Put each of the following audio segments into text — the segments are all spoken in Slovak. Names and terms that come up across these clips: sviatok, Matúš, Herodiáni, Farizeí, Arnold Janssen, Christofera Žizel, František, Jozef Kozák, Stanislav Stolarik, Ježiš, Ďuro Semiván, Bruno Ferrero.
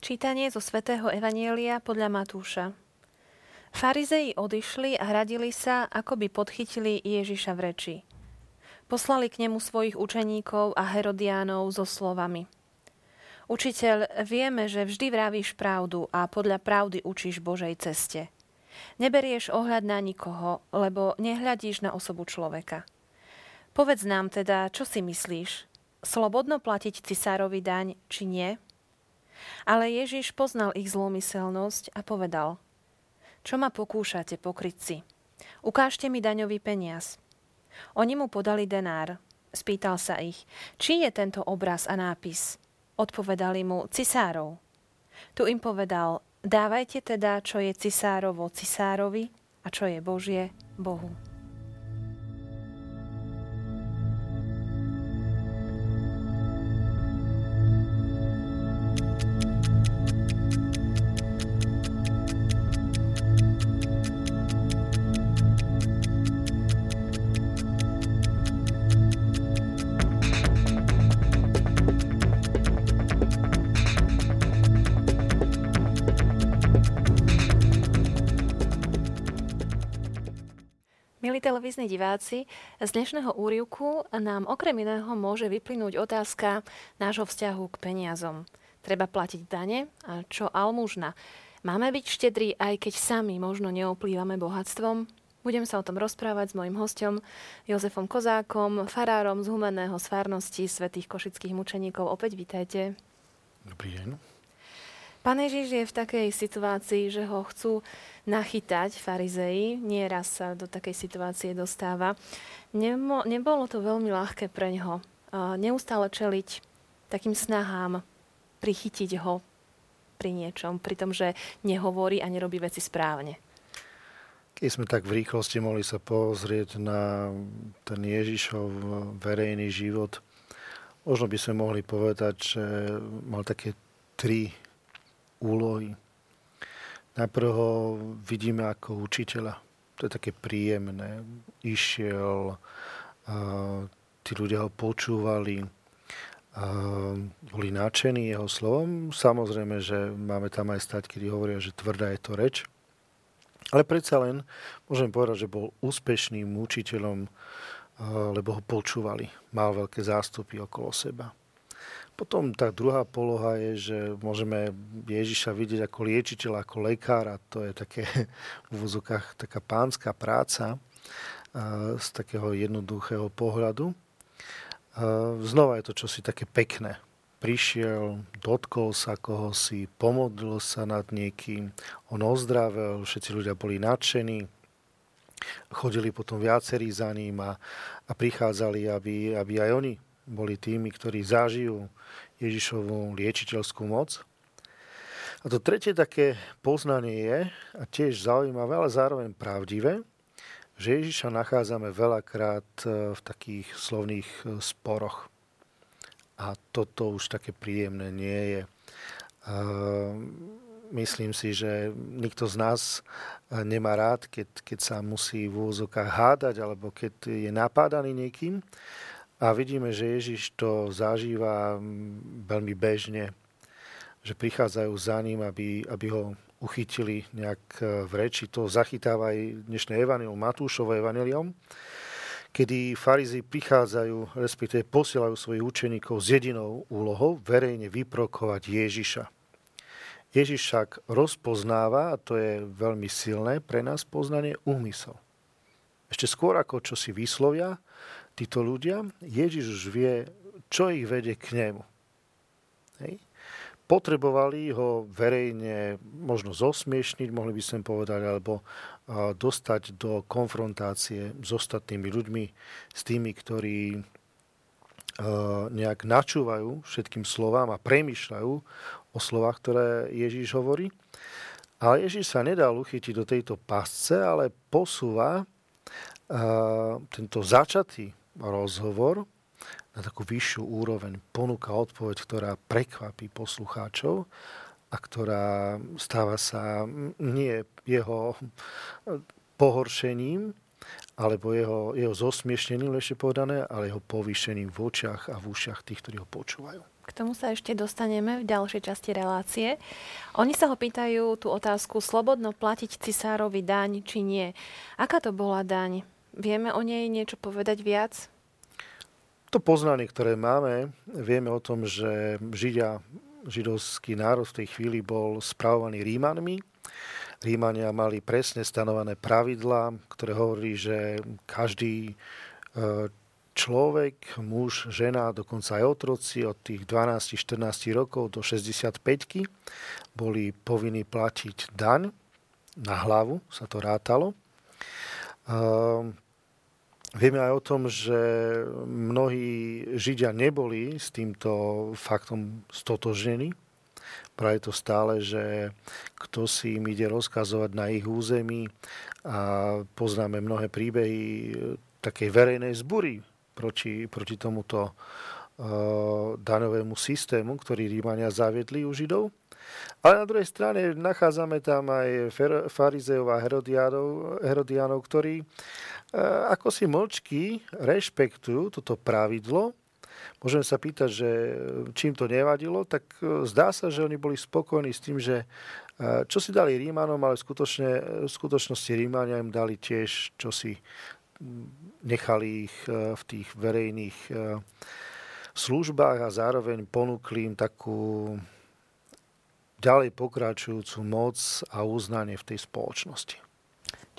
Čítanie zo svätého Evanjelia podľa Matúša. Farizeji odišli a hradili sa, ako by podchytili Ježiša v reči. Poslali k nemu svojich učeníkov a Herodiánov so slovami: Učiteľ, vieme, že vždy vravíš pravdu a podľa pravdy učíš Božej ceste. Neberieš ohľad na nikoho, lebo nehľadíš na osobu človeka. Povedz nám teda, čo si myslíš? Slobodno platiť cisárovi daň, či nie? Ale Ježiš poznal ich zlomyselnosť a povedal: Čo ma pokúšate, pokrytci? Ukážte mi daňový peniaz. Oni mu podali denár. Spýtal sa ich: Čí je tento obraz a nápis? Odpovedali mu: Cisárov. Tu im povedal: Dávajte teda, čo je cisárovo, cisárovi, a čo je Božie, Bohu. Milí televízni diváci, z dnešného úryvku nám okrem iného môže vyplynúť otázka nášho vzťahu k peniazom. Treba platiť dane a čo almužna? Máme byť štedrí, aj keď sami možno neoplývame bohatstvom? Budem sa o tom rozprávať s mojím hosťom Jozefom Kozákom, farárom z Humenného svárnosti svätých košických mučeníkov. Opäť vítajte. Dobrý deň. Pán Ježiš je v takej situácii, že ho chcú nachytať farizeji. Nieraz sa do takej situácie dostáva. Nebolo to veľmi ľahké pre ňoho. Neustále čeliť takým snahám prichytiť ho pri niečom, pri tom, že nehovorí a nerobí veci správne. Keď sme tak v rýchlosti mohli sa pozrieť na ten Ježišov verejný život, možno by sme mohli povedať, že mal také tri úlohy. Najprv ho vidíme ako učiteľa. To je také príjemné. Išiel, tí ľudia ho počúvali, boli nadšení jeho slovom. Samozrejme, že máme tam aj stať, kedy hovoria, že tvrdá je to reč. Ale predsa len môžem povedať, že bol úspešným učiteľom, lebo ho počúvali. Mal veľké zástupy okolo seba. Potom tá druhá poloha je, že môžeme Ježiša vidieť ako liečiteľa, ako lekára. To je také v úvodzovkách taká pánska práca z takého jednoduchého pohľadu. Znova je to čosi také pekné. Prišiel, dotkol sa koho si, pomodlil sa nad niekým, on ozdravel, všetci ľudia boli nadšení. Chodili potom viacerí za ním a prichádzali, aby aj oni boli tými, ktorí zažijú Ježišovú liečiteľskú moc. A to tretie také poznanie je, a tiež zaujímavé, ale zároveň pravdivé, že Ježiša nachádzame veľakrát v takých slovných sporoch. A toto už také príjemné nie je. Myslím si, že nikto z nás nemá rád, keď sa musí v úvozokách hádať, alebo keď je napádaný niekým. A vidíme, že Ježiš to zažíva veľmi bežne, že prichádzajú za ním, aby ho uchytili nejak v reči. To zachytáva aj dnešné evanjelium, Matúšovo evanjelium, kedy farizei prichádzajú, respektíve posielajú svojich učeníkov s jedinou úlohou verejne vyprokovať Ježiša. Ježiš však rozpoznáva, a to je veľmi silné pre nás poznanie, úmysel. Ešte skôr ako čo si vyslovia títo ľudia, Ježiš už vie, čo ich vedie k nemu. Hej. Potrebovali ho verejne možno zosmiešniť, mohli by sme povedať, alebo dostať do konfrontácie s ostatnými ľuďmi, s tými, ktorí nejak načúvajú všetkým slovám a premýšľajú o slovách, ktoré Ježiš hovorí. Ale Ježiš sa nedal uchytiť do tejto pasce, ale posúva tento začatý rozhovor na takú vyššiu úroveň, ponúka odpoveď, ktorá prekvapí poslucháčov a ktorá stáva sa nie jeho pohoršením alebo jeho zosmiešnením, lepšie povedané, ale jeho povýšením v očiach a v ušiach tých, ktorí ho počúvajú. K tomu sa ešte dostaneme v ďalšej časti relácie. Oni sa ho pýtajú tú otázku, slobodno platiť cisárovi daň či nie. Aká to bola daň? Vieme o nej niečo povedať viac? To poznanie, ktoré máme, vieme o tom, že židovský národ v tej chvíli bol spravovaný Rímanmi. Rímania mali presne stanovené pravidlá, ktoré hovorí, že každý človek, muž, žena, dokonca aj otroci od tých 12-14 rokov do 65-ky boli povinní platiť daň. Na hlavu sa to rátalo. Vieme aj o tom, že mnohí Židia neboli s týmto faktom stotožnení. Práve to stále, že kto si im ide rozkazovať na ich území, a poznáme mnohé príbehy takej verejnej zbury proti tomuto daňovému systému, ktorý Rímania zaviedli u Židov. Ale na druhej strane nachádzame tam aj farizejov a herodiánov, ktorí ako si mlčky rešpektujú toto pravidlo. Môžeme sa pýtať, že čím to nevadilo, tak zdá sa, že oni boli spokojní s tým, že čo si dali Rímanom, ale v skutočnosti Rímania im dali tiež, čo si nechali ich v tých verejných službách, a zároveň ponúkli im takú ďalej pokračujúcu moc a uznanie v tej spoločnosti.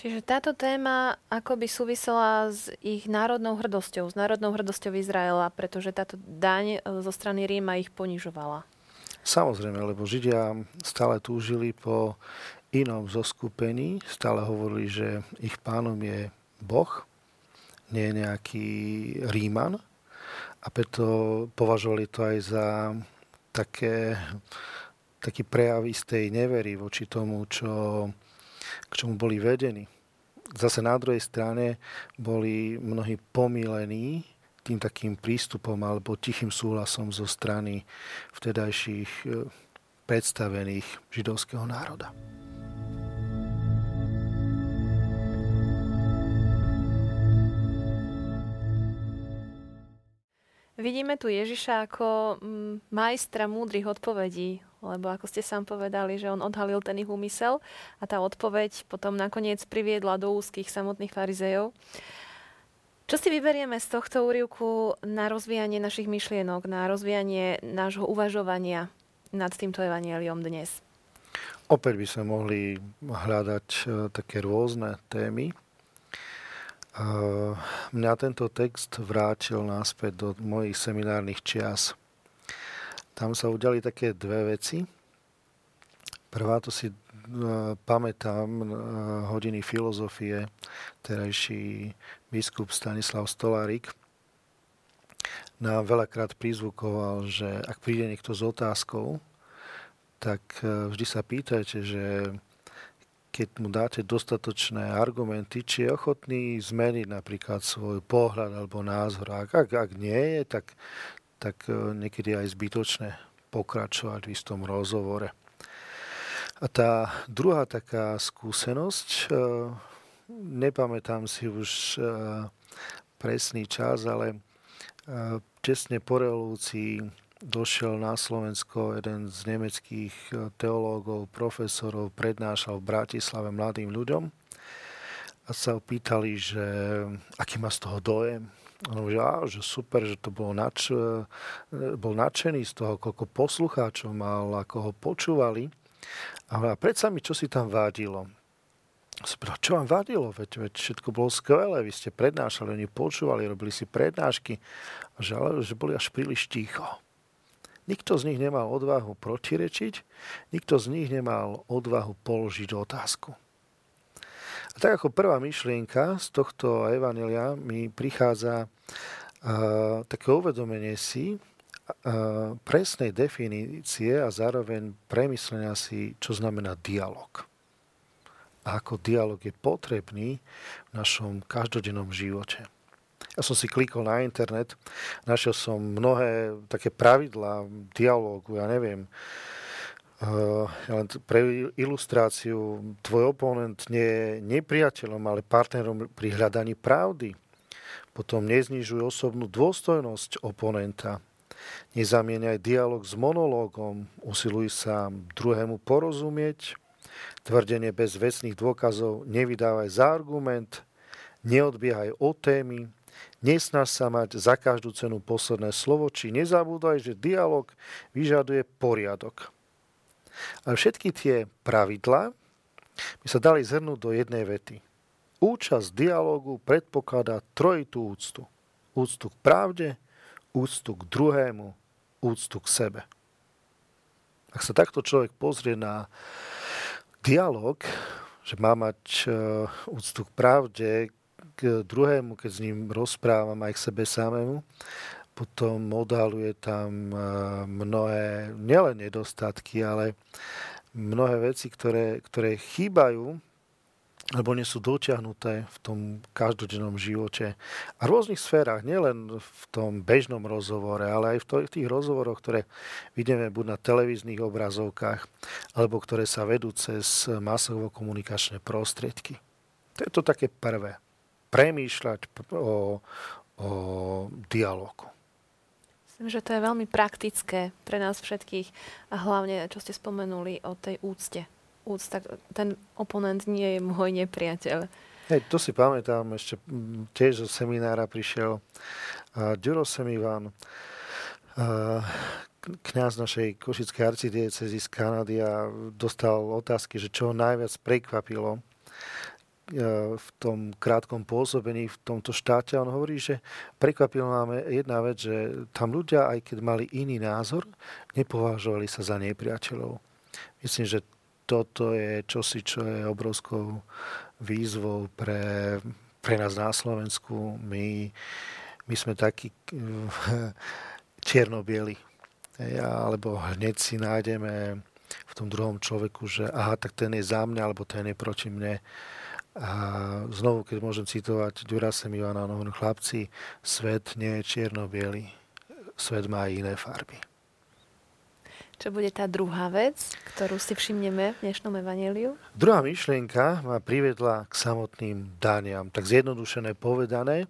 Čiže táto téma akoby súvisela s ich národnou hrdosťou, s národnou hrdosťou Izraela, pretože táto daň zo strany Ríma ich ponižovala. Samozrejme, lebo Židia stále túžili po inom zoskupení, stále hovorili, že ich pánom je Boh, nie nejaký Ríman, a preto považovali to aj za taký prejav istej nevery voči tomu, k čomu boli vedení. Zase na druhej strane boli mnohí pomilení tým takým prístupom alebo tichým súhlasom zo strany vtedajších predstavených židovského národa. Vidíme tu Ježiša ako majstra múdrych odpovedí, lebo ako ste sám povedali, že on odhalil ten ich úmysel a tá odpoveď potom nakoniec priviedla do úzkých samotných farizejov. Čo si vyberieme z tohto úryvku na rozvíjanie našich myšlienok, na rozvíjanie nášho uvažovania nad týmto evanjeliom dnes? Opäť by sme mohli hľadať také rôzne témy. Mňa tento text vrátil naspäť do mojich seminárnych čias. Tam sa udiali také dve veci. Prvá, to si pamätám, hodiny filozofie, terajší biskup Stanislav Stolarik nám veľakrát prizvukoval, že ak príde niekto s otázkou, tak vždy sa pýtajte, že keď mu dáte dostatočné argumenty, či je ochotný zmeniť napríklad svoj pohľad alebo názor. Ak nie je, tak niekedy aj zbytočné pokračovať v istom rozhovore. A tá druhá taká skúsenosť, nepamätám si už presný čas, ale tesne po revolúcii došiel na Slovensko jeden z nemeckých teológov, profesorov, prednášal v Bratislave mladým ľuďom a sa opýtali, že aký má z toho dojem. On hovoril, že super, že to bol nadšený z toho, koľko poslucháčov mal, ako ho počúvali. A predsa mi, čo si tam vadilo? Čo vám vadilo? Veď všetko bolo skvelé, vy ste prednášali, oni počúvali, robili si prednášky, že boli až príliš ticho. Nikto z nich nemal odvahu protirečiť, nikto z nich nemal odvahu položiť otázku. A tak ako prvá myšlienka z tohto evanjelia mi prichádza také uvedomenie si presnej definície a zároveň premyslenia si, čo znamená dialog. A ako dialog je potrebný v našom každodennom živote. Ja som si klikol na internet, našiel som mnohé také pravidlá dialógu, ja neviem. Len pre ilustráciu, tvoj oponent nie je nepriateľom, ale partnerom pri hľadaní pravdy. Potom neznižuj osobnú dôstojnosť oponenta. Nezamieňaj dialog s monológom, usiluj sa druhému porozumieť, tvrdenie bez vecných dôkazov nevydávaj za argument, neodbiehaj od témy, nesnaž sa mať za každú cenu posledné slovo, či nezabúdaj, že dialog vyžaduje poriadok. Ale všetky tie pravidlá by sa dali zhrnúť do jednej vety. Účasť dialógu predpokladá trojitú úctu. Úctu k pravde, úctu k druhému, úctu k sebe. Ak sa takto človek pozrie na dialóg, že má mať úctu k pravde, k druhému, keď s ním rozprávam aj k sebe samému, potom odhaluje tam mnohé, nielen nedostatky, ale mnohé veci, ktoré chýbajú alebo nie sú dotiahnuté v tom každodennom živote. A v rôznych sférach, nielen v tom bežnom rozhovore, ale aj v tých rozhovoroch, ktoré vidíme buď na televíznych obrazovkách, alebo ktoré sa vedú cez masovo-komunikačné prostriedky. To je to také prvé. Premýšľať o dialógu. Myslím, že to je veľmi praktické pre nás všetkých a hlavne, čo ste spomenuli o tej úcte. Úcta, ten oponent nie je môj nepriateľ. Hej, to si pamätám, ešte tiež zo seminára prišiel Ďuro Semiván, kňaz našej košickej arcidiecézy z Kanady a dostal otázky, že čo ho najviac prekvapilo v tom krátkom pôsobení v tomto štáte. On hovorí, že prekvapilo máme jedna vec, že tam ľudia, aj keď mali iný názor, nepovažovali sa za nepriateľov. Myslím, že toto je čosi, čo je obrovskou výzvou pre nás na Slovensku. My sme takí čierno-bieli. Alebo hneď si nájdeme v tom druhom človeku, že aha, tak ten je za mňa, alebo ten je proti mne. A znovu, keď môžem citovať Ďura Semivana, chlapci, svet nie je čierno-biely. Svet má iné farby. Čo bude tá druhá vec, ktorú si všimneme v dnešnom evanjeliu? Druhá myšlienka ma privedla k samotným daniam. Tak zjednodušene povedané,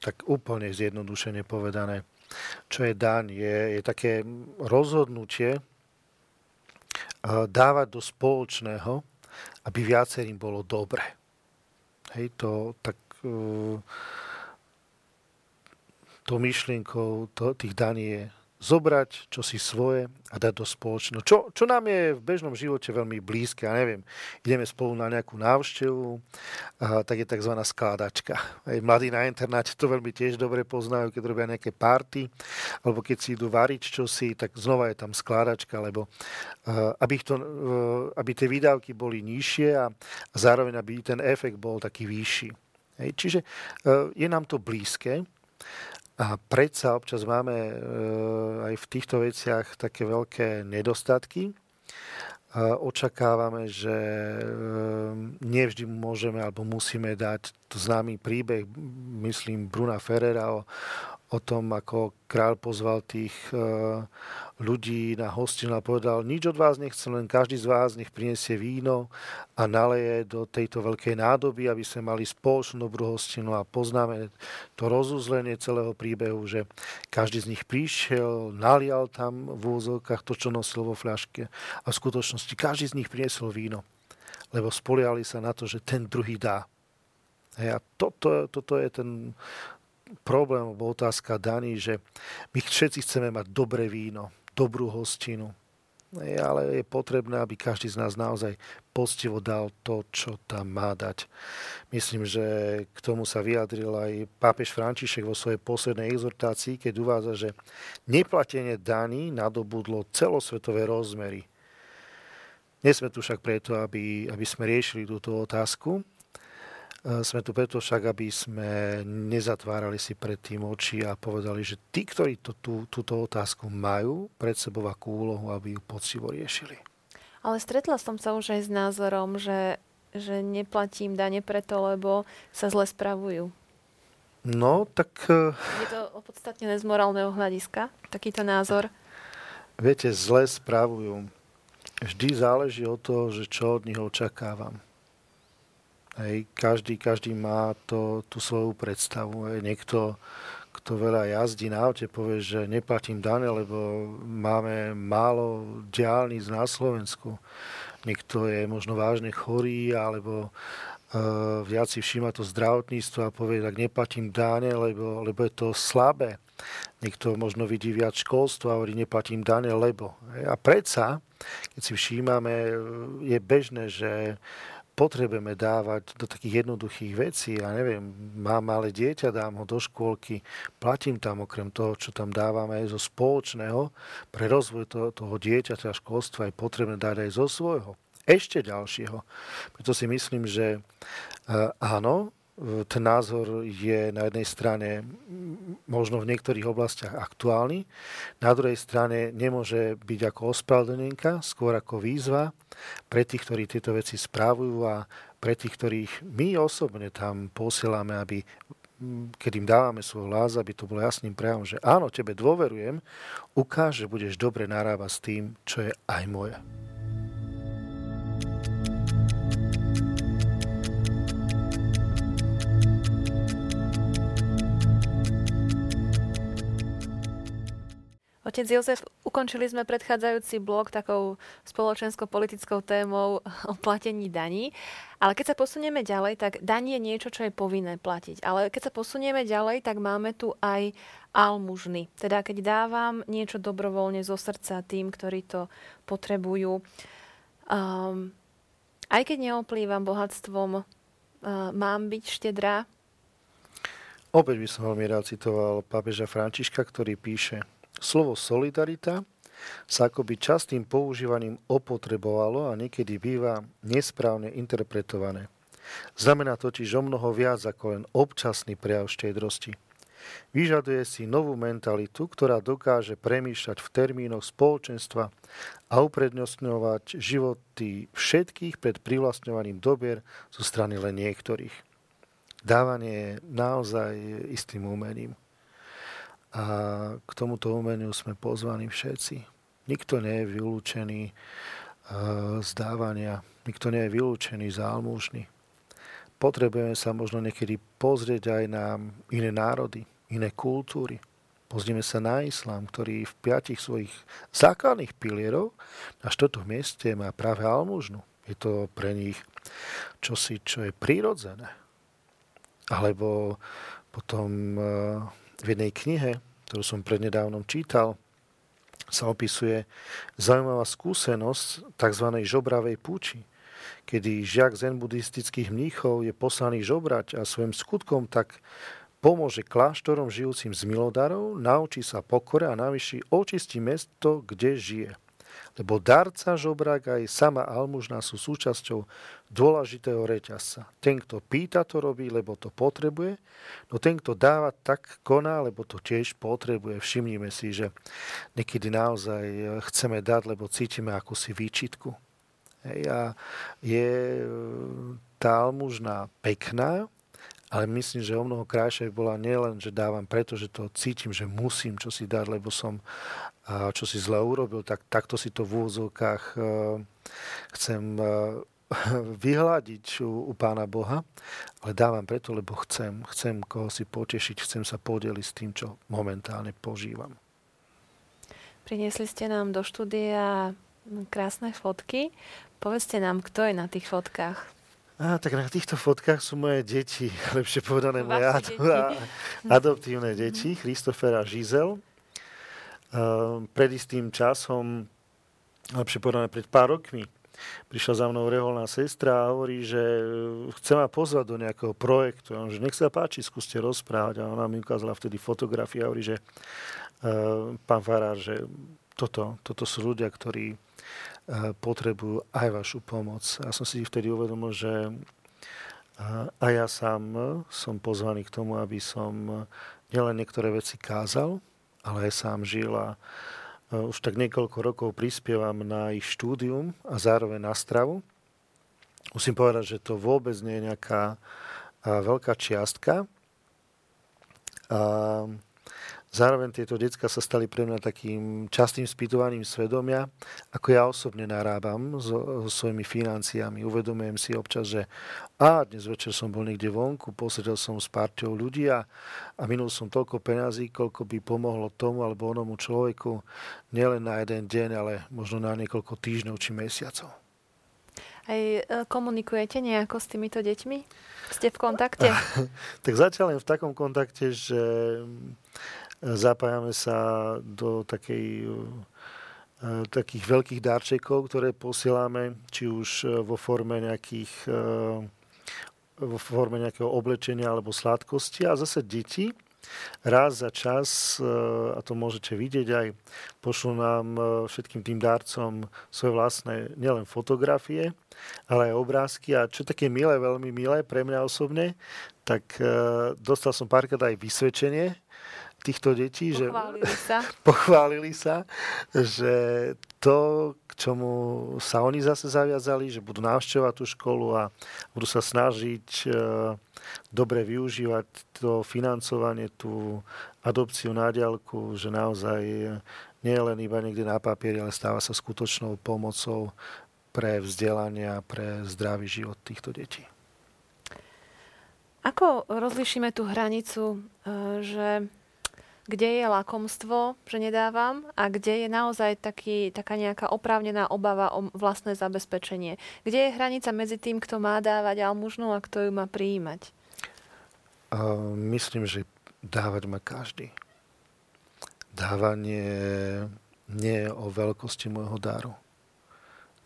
tak úplne zjednodušene povedané, čo je daň, je také rozhodnutie dávať do spoločného, aby viacerým bolo dobre. Hej, to tak... To myšlienkou tých daní je zobrať čosi svoje a dať do spoločného. Čo nám je v bežnom živote veľmi blízke, ja neviem, ideme spolu na nejakú návštevu, tak je tzv. Skladačka. Aj mladí na internáte to veľmi tiež dobre poznajú, keď robia nejaké party, alebo keď si idú variť čosi, tak znova je tam skladačka, lebo aby tie výdavky boli nižšie a zároveň aby ten efekt bol taký vyšší. Hej, čiže je nám to blízke, a predsa občas máme aj v týchto veciach také veľké nedostatky. Očakávame, že nevždy môžeme alebo musíme dať známy príbeh, myslím, Bruna Ferrera o tom, ako kráľ pozval tých ľudí na hostinu a povedal, nič od vás nechcem, len každý z vás nech prinesie víno a naleje do tejto veľkej nádoby, aby sme mali spoločnú dobrú hostinu a poznáme to rozuzlenie celého príbehu, že každý z nich prišiel, nalial tam v úzovkách to, čo nosil vo fľaške a v skutočnosti každý z nich priniesol víno, lebo spoliali sa na to, že ten druhý dá. A toto je ten problém, alebo otázka daní, že my všetci chceme mať dobré víno, dobrú hostinu, ale je potrebné, aby každý z nás naozaj poctivo dal to, čo tam má dať. Myslím, že k tomu sa vyjadril aj pápež František vo svojej poslednej exhortácii, keď uvádza, že neplatenie daní nadobudlo celosvetové rozmery. Nie sme tu však preto, aby sme riešili túto otázku, sme tu preto však, aby sme nezatvárali si pred tým oči a povedali, že tí, ktorí túto otázku majú, pred sebou akú úlohu, aby ju poctivo riešili. Ale stretla som sa už aj s názorom, že neplatím dane preto, lebo sa zle spravujú. No, tak... Je to opodstatnené z morálneho hľadiska, takýto názor? Viete, zle spravujú. Vždy záleží od toho, že čo od nich očakávam. Hej, každý má tú svoju predstavu. Niekto kto veľa jazdí na aute, povie, že neplatím dane, lebo máme málo diaľnic na Slovensku. Niekto je možno vážne chorý, alebo viac si všíma to zdravotníctvo a povie, tak neplatím dane, lebo je to slabé. Niekto možno vidí viac školstva a hovorí, neplatím dane, lebo. A predsa, keď si všímame, je bežné, že potrebujeme dávať do takých jednoduchých vecí. Ja neviem, mám malé dieťa, dám ho do škôlky, platím tam okrem toho, čo tam dávame aj zo spoločného. Pre rozvoj toho dieťaťa školstva je potrebné dať aj zo svojho. Ešte ďalšieho. Preto si myslím, že áno, ten názor je na jednej strane možno v niektorých oblastiach aktuálny, na druhej strane nemôže byť ako ospravedlnenka, skôr ako výzva pre tých, ktorí tieto veci správujú a pre tých, ktorých my osobne tam posielame, aby keď im dávame svoj hlas, aby to bolo jasným prejavom, že áno, tebe dôverujem, ukáž, že budeš dobre narábať s tým, čo je aj moje. Otec Jozef, ukončili sme predchádzajúci blok takou spoločensko-politickou témou o platení daní, ale keď sa posunieme ďalej, tak daň je niečo, čo je povinné platiť. Ale keď sa posunieme ďalej, tak máme tu aj almužny. Teda keď dávam niečo dobrovoľne zo srdca tým, ktorí to potrebujú. Aj keď neoplývam bohatstvom, mám byť štedrá? Opäť by som veľmi rád citoval pápeža Františka, ktorý píše: slovo solidarita sa akoby častým používaním opotrebovalo a niekedy býva nesprávne interpretované. Znamená totiž omnoho viac ako len občasný prejav štedrosti. Vyžaduje si novú mentalitu, ktorá dokáže premýšľať v termínoch spoločenstva a uprednostňovať životy všetkých pred privlastňovaním dobier zo strany len niektorých. Dávanie je naozaj istým umením. A k tomuto umeniu sme pozvaní všetci. Nikto nie je vylúčený z dávania, nikto nie je vylúčený z almužny. Potrebujeme sa možno niekedy pozrieť aj na iné národy, iné kultúry. Pozrieme sa na islám, ktorý v 5 svojich základných pilierov na 4. mieste má práve almužnu. Je to pre nich čosi, čo je prirodzené. Alebo potom v jednej knihe, ktorú som prednedávnom čítal, sa opisuje zaujímavá skúsenosť tzv. Žobravej púči, kedy žiak zen buddhistických mníchov je poslaný žobrať a svojim skutkom tak pomôže kláštorom žijúcim z milodarov, naučí sa pokore a navyše očistí mesto, kde žije. Lebo darca žobrák aj sama almužná sú súčasťou dôležitého reťazca. Ten, kto pýta, to robí, lebo to potrebuje, no ten, kto dáva, tak koná, lebo to tiež potrebuje. Všimnime si, že niekedy naozaj chceme dať, lebo cítime akúsi výčitku. A je tá almužná pekná, ale myslím, že o mnoho krajšia bola nielen, že dávam, pretože to cítim, že musím čosi dať, lebo som čosi zle urobil, tak takto si to v úvodzovkách chcem vyhľadiť u Pána Boha, ale dávam preto, lebo chcem. Chcem koho si potešiť, chcem sa podeliť s tým, čo momentálne požívam. Priniesli ste nám do štúdia krásne fotky. Povedzte nám, kto je na tých fotkách. Tak na týchto fotkách sú moje deti, lepšie povedané moje adoptívne deti, Christofera Žizel. Pred istým časom, lepšie povedané pred pár rokmi, prišla za mnou reholná sestra a hovorí, že chce ma pozvať do nejakého projektu. Ja hovorím, že nech sa páči, skúste rozprávať. A ona mi ukázala vtedy fotografie a hovorí, že pán farár, že toto sú ľudia, ktorí potrebujú aj vašu pomoc. Ja som si vtedy uvedomil, že aj ja sám som pozvaný k tomu, aby som nielen niektoré veci kázal, ale aj sám žil a už tak niekoľko rokov prispievam na ich štúdium a zároveň na stravu. Musím povedať, že to vôbec nie je nejaká veľká čiastka. Zároveň tieto decká sa stali pre mňa takým častým spýtovaním svedomia, ako ja osobne narábam so svojimi financiami. Uvedomujem si občas, že dnes večer som bol niekde vonku, posedel som s párťou ľudí a minul som toľko peňazí, koľko by pomohlo tomu alebo onomu človeku nielen na jeden deň, ale možno na niekoľko týždňov či mesiacov. Aj komunikujete nejako s týmito deťmi? Ste v kontakte? Tak zatiaľ len v takom kontakte, že zapájame sa do takých veľkých darčekov, ktoré posielame, či už vo forme nejakého oblečenia alebo sladkosti. A zase deti raz za čas, a to môžete vidieť aj, pošlú nám všetkým tým dárcom svoje vlastné nielen fotografie, ale aj obrázky. A čo také milé, veľmi milé pre mňa osobne, tak dostal som párkrát aj vysvedčenie týchto detí, pochválili sa, že to, k čomu sa oni zase zaviazali, že budú navštevovať tú školu a budú sa snažiť dobre využívať to financovanie, tú adopciu na diaľku, že naozaj nie je len iba niekde na papieri, ale stáva sa skutočnou pomocou pre vzdelanie a pre zdravý život týchto detí. Ako rozlíšime tú hranicu, že kde je lakomstvo, že nedávam, a kde je naozaj taká nejaká oprávnená obava o vlastné zabezpečenie? Kde je hranica medzi tým, kto má dávať almužnú a kto ju má prijímať? Myslím, že dávať má každý. Dávanie nie je o veľkosti môjho daru.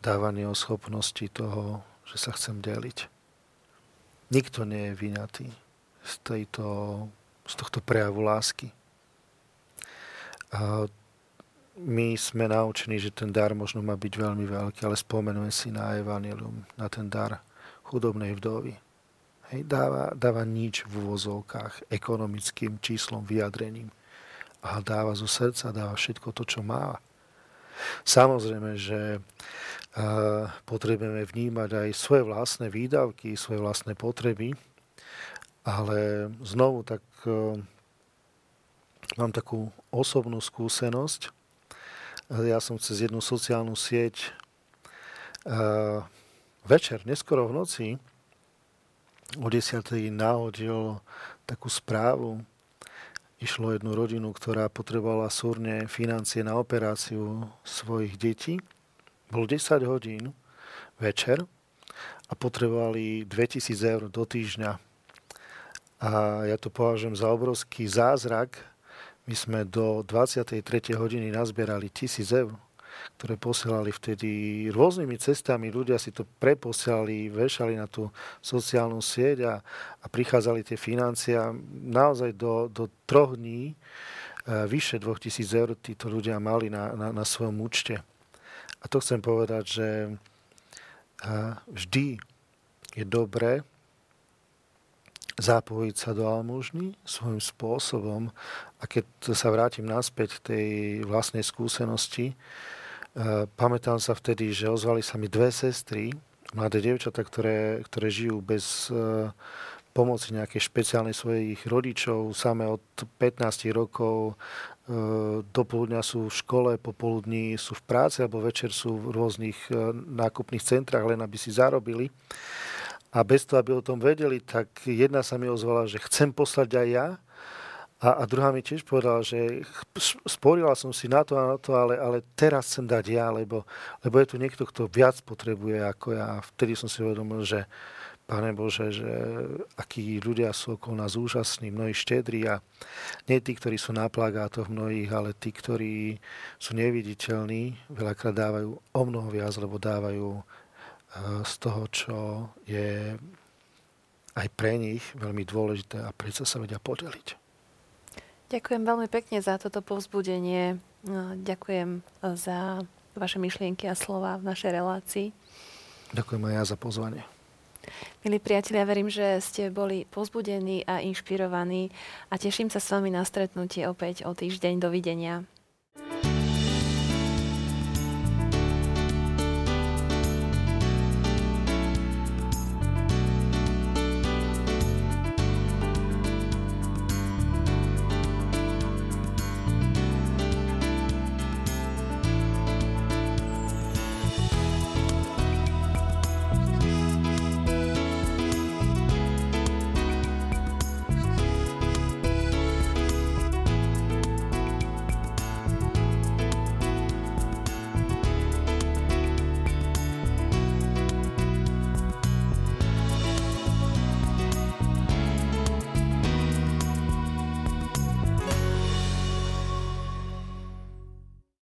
Dávanie o schopnosti toho, že sa chcem deliť. Nikto nie je vyňatý z tohto prejavu lásky. A my sme naučení, že ten dar možno má byť veľmi veľký, ale spomenujeme si na evanjelium, na ten dar chudobnej vdovy. Hej, dáva nič v úvozovkách, ekonomickým číslom, vyjadrením. A dáva zo srdca, dáva všetko to, čo má. Samozrejme, že potrebujeme vnímať aj svoje vlastné výdavky, svoje vlastné potreby, ale znovu tak... Mám takú osobnú skúsenosť. Ja som cez jednu sociálnu sieť večer, neskoro v noci, o 10:00 nahodil takú správu. Išlo jednu rodinu, ktorá potrebovala súrne financie na operáciu svojich detí. Bolo 10 hodín večer a potrebovali 2000 eur do týždňa. A ja to považujem za obrovský zázrak. My sme do 23. hodiny nazbierali 1000 eur, ktoré posielali vtedy rôznymi cestami. Ľudia si to preposielali, vešali na tú sociálnu sieť a prichádzali tie financie. Naozaj do 3 dní vyše 2000 eur títo ľudia mali na svojom účte. A to chcem povedať, že vždy je dobré zapojiť sa do almužny svojím spôsobom. A keď sa vrátim naspäť k tej vlastnej skúsenosti, pamätám sa vtedy, že ozvali sa mi 2 sestry, mladé dievčatá, ktoré žijú bez pomoci nejakej špeciálnej svojich rodičov. Samé od 15 rokov do poludnia sú v škole, popoludní sú v práci alebo večer sú v rôznych nákupných centrách, len aby si zarobili. A bez toho, aby o tom vedeli, tak jedna sa mi ozvala, že chcem poslať aj ja. A druhá mi tiež povedala, že sporila som si na to a na to, ale teraz chcem dať ja, lebo je tu niekto, kto viac potrebuje ako ja. A vtedy som si uvedomil, že Pane Bože, že akí ľudia sú okolo nás úžasní, mnohí štedrí. A nie tí, ktorí sú na plagátoch mnohých, ale tí, ktorí sú neviditeľní, veľakrát dávajú o mnoho viac, lebo dávajú z toho, čo je aj pre nich veľmi dôležité a predsa sa vedia podeliť. Ďakujem veľmi pekne za toto povzbudenie. Ďakujem za vaše myšlienky a slova v našej relácii. Ďakujem aj ja za pozvanie. Milí priatelia, verím, že ste boli povzbudení a inšpirovaní a teším sa s vami na stretnutie opäť o týždeň. Dovidenia.